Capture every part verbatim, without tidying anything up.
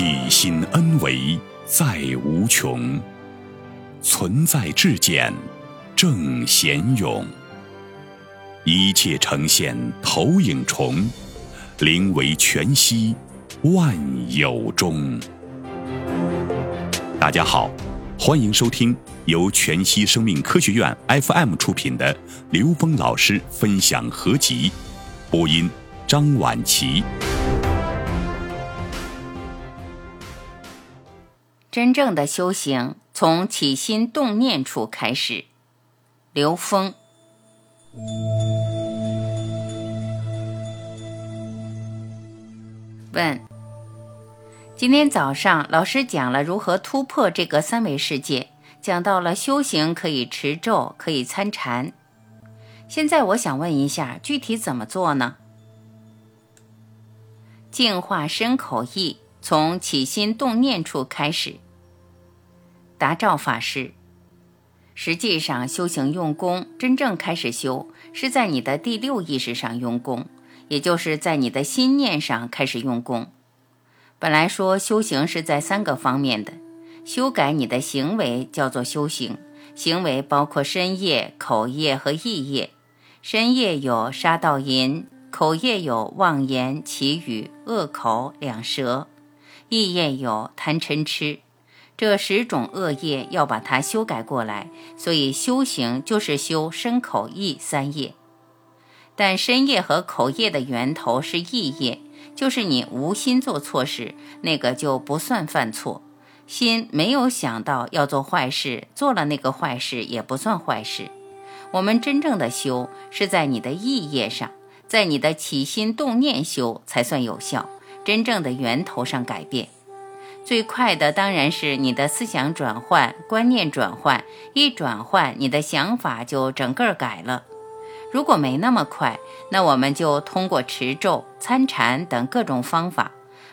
体心恩为在无穷，存在至简正贤勇，一切呈现投影重，灵为全息万有中。大家好，欢迎收听由全息生命科学院 F M 出品的刘峰老师分享合集，播音张婉琪。真正的修行从起心动念处开始。刘峰，问：今天早上老师讲了如何突破这个三维世界，讲到了修行可以持咒，可以参禅。现在我想问一下，具体怎么做呢？净化身口意，从起心动念处开始。达照法师：实际上修行用功，真正开始修是在你的第六意识上用功，也就是在你的心念上开始用功。本来说修行是在三个方面的，修改你的行为叫做修行，行为包括身业、口业和意业。身业有杀盗淫，口业有妄言、绮语、恶口、两舌，意业有贪嗔痴，这十种恶业要把它修改过来，所以修行就是修身口意三业。但身业和口业的源头是意业，就是你无心做错事，那个就不算犯错，心没有想到要做坏事，做了那个坏事也不算坏事。我们真正的修是在你的意业上，在你的起心动念修才算有效，真正的源头上改变。最快的当然是你的思想转换，观念转换，一转换你的想法就整个改了。如果没那么快，那我们就通过持咒、参禅等各种方法，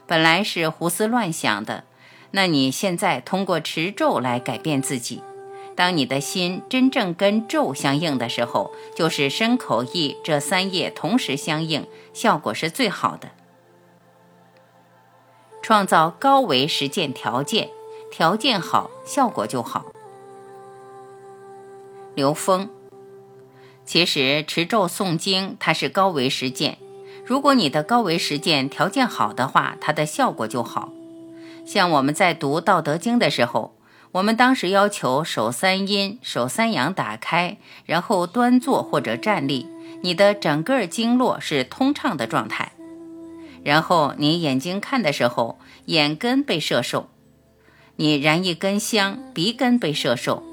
本来是胡思乱想的，那你现在通过持咒来改变自己。当你的心真正跟咒相应的时候，就是身口意这三业同时相应，效果是最好的。创造高维实践条件，条件好，效果就好。刘峰：其实持咒诵经它是高维实践，如果你的高维实践条件好的话，它的效果就好。像我们在读《道德经》的时候，我们当时要求手三阴、手三阳打开，然后端坐或者站立，你的整个经络是通畅的状态。然后你眼睛看的时候，眼根被摄受；你燃一根香，鼻根被摄受；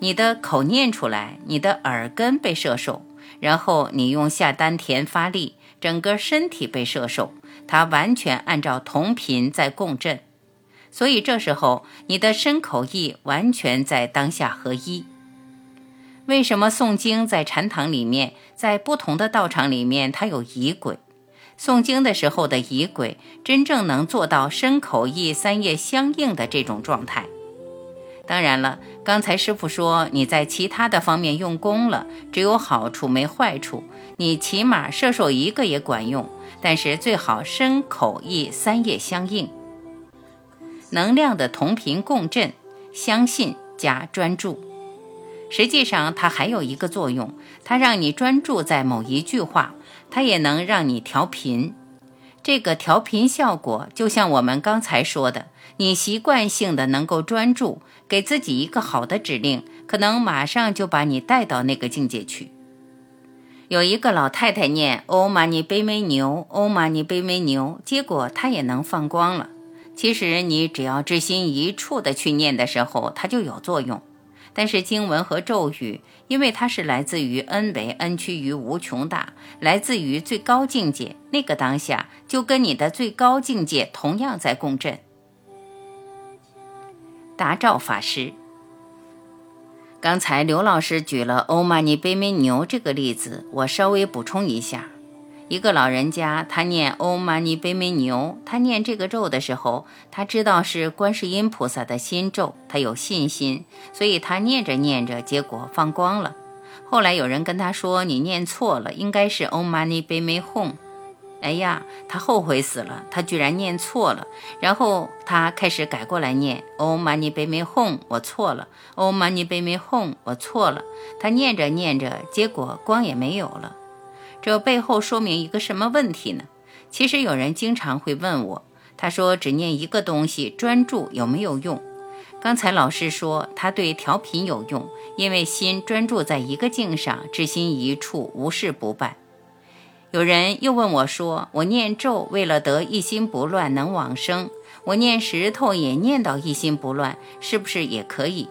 你的口念出来，你的耳根被摄受；然后你用下丹田发力，整个身体被摄受，它完全按照同频在共振。所以这时候你的身口意完全在当下合一。为什么诵经在禅堂里面，在不同的道场里面它有仪轨？诵经的时候的仪轨真正能做到身口意三业相应的这种状态。当然了，刚才师父说你在其他的方面用功了，只有好处没坏处，你起码摄受一个也管用，但是最好身口意三业相应。能量的同频共振，相信加专注。实际上它还有一个作用，它让你专注在某一句话，它也能让你调频。这个调频效果就像我们刚才说的，你习惯性的能够专注，给自己一个好的指令，可能马上就把你带到那个境界去。有一个老太太念 Om Mani Padme Nu Om Mani Padme Nu， 结果她也能放光了。其实你只要至心一处的去念的时候，它就有作用。但是经文和咒语，因为它是来自于恩为恩趋于无穷大，来自于最高境界，那个当下就跟你的最高境界同样在共振。达照法师：刚才刘老师举了 Om Mani Padme Nu 这个例子，我稍微补充一下。一个老人家，他念 Om Mani Padme Nu， 他念这个咒的时候，他知道是观世音菩萨的心咒，他有信心，所以他念着念着，结果放光了。后来有人跟他说，你念错了，应该是 Om Mani Padme Hoon。哎呀，他后悔死了，他居然念错了。然后他开始改过来念 Om Mani Padme Hoon， 我错了 Om Mani Padme Hoon， 我错了。他念着念着，结果光也没有了。这背后说明一个什么问题呢？其实有人经常会问我，他说只念一个东西专注有没有用？刚才老师说他对调频有用，因为心专注在一个境上，至心一处，无事不办。有人又问我说，我念咒为了得一心不乱能往生，我念石头也念到一心不乱，是不是也可以？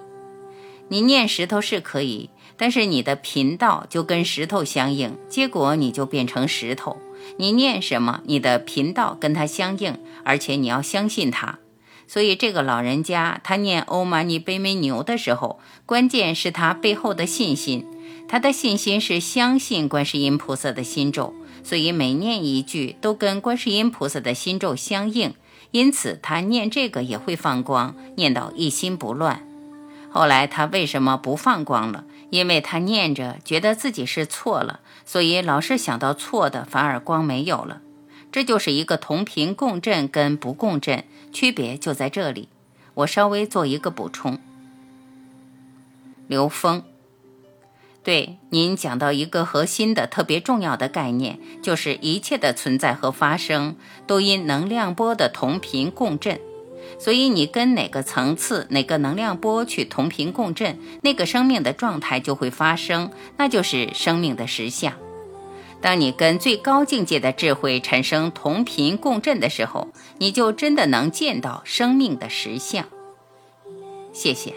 你念石头是可以，但是你的频道就跟石头相应，结果你就变成石头。你念什么，你的频道跟它相应，而且你要相信它。所以这个老人家他念 Om Mani Padme Nu 的时候，关键是他背后的信心，他的信心是相信观世音菩萨的心咒，所以每念一句都跟观世音菩萨的心咒相应，因此他念这个也会放光，念到一心不乱。后来他为什么不放光了？因为他念着觉得自己是错了，所以老是想到错的，反而光没有了。这就是一个同频共振跟不共振，区别就在这里。我稍微做一个补充。刘峰，对，您讲到一个核心的特别重要的概念，就是一切的存在和发生都因能量波的同频共振，所以你跟哪个层次哪个能量波去同频共振，那个生命的状态就会发生，那就是生命的实相。当你跟最高境界的智慧产生同频共振的时候，你就真的能见到生命的实相。谢谢。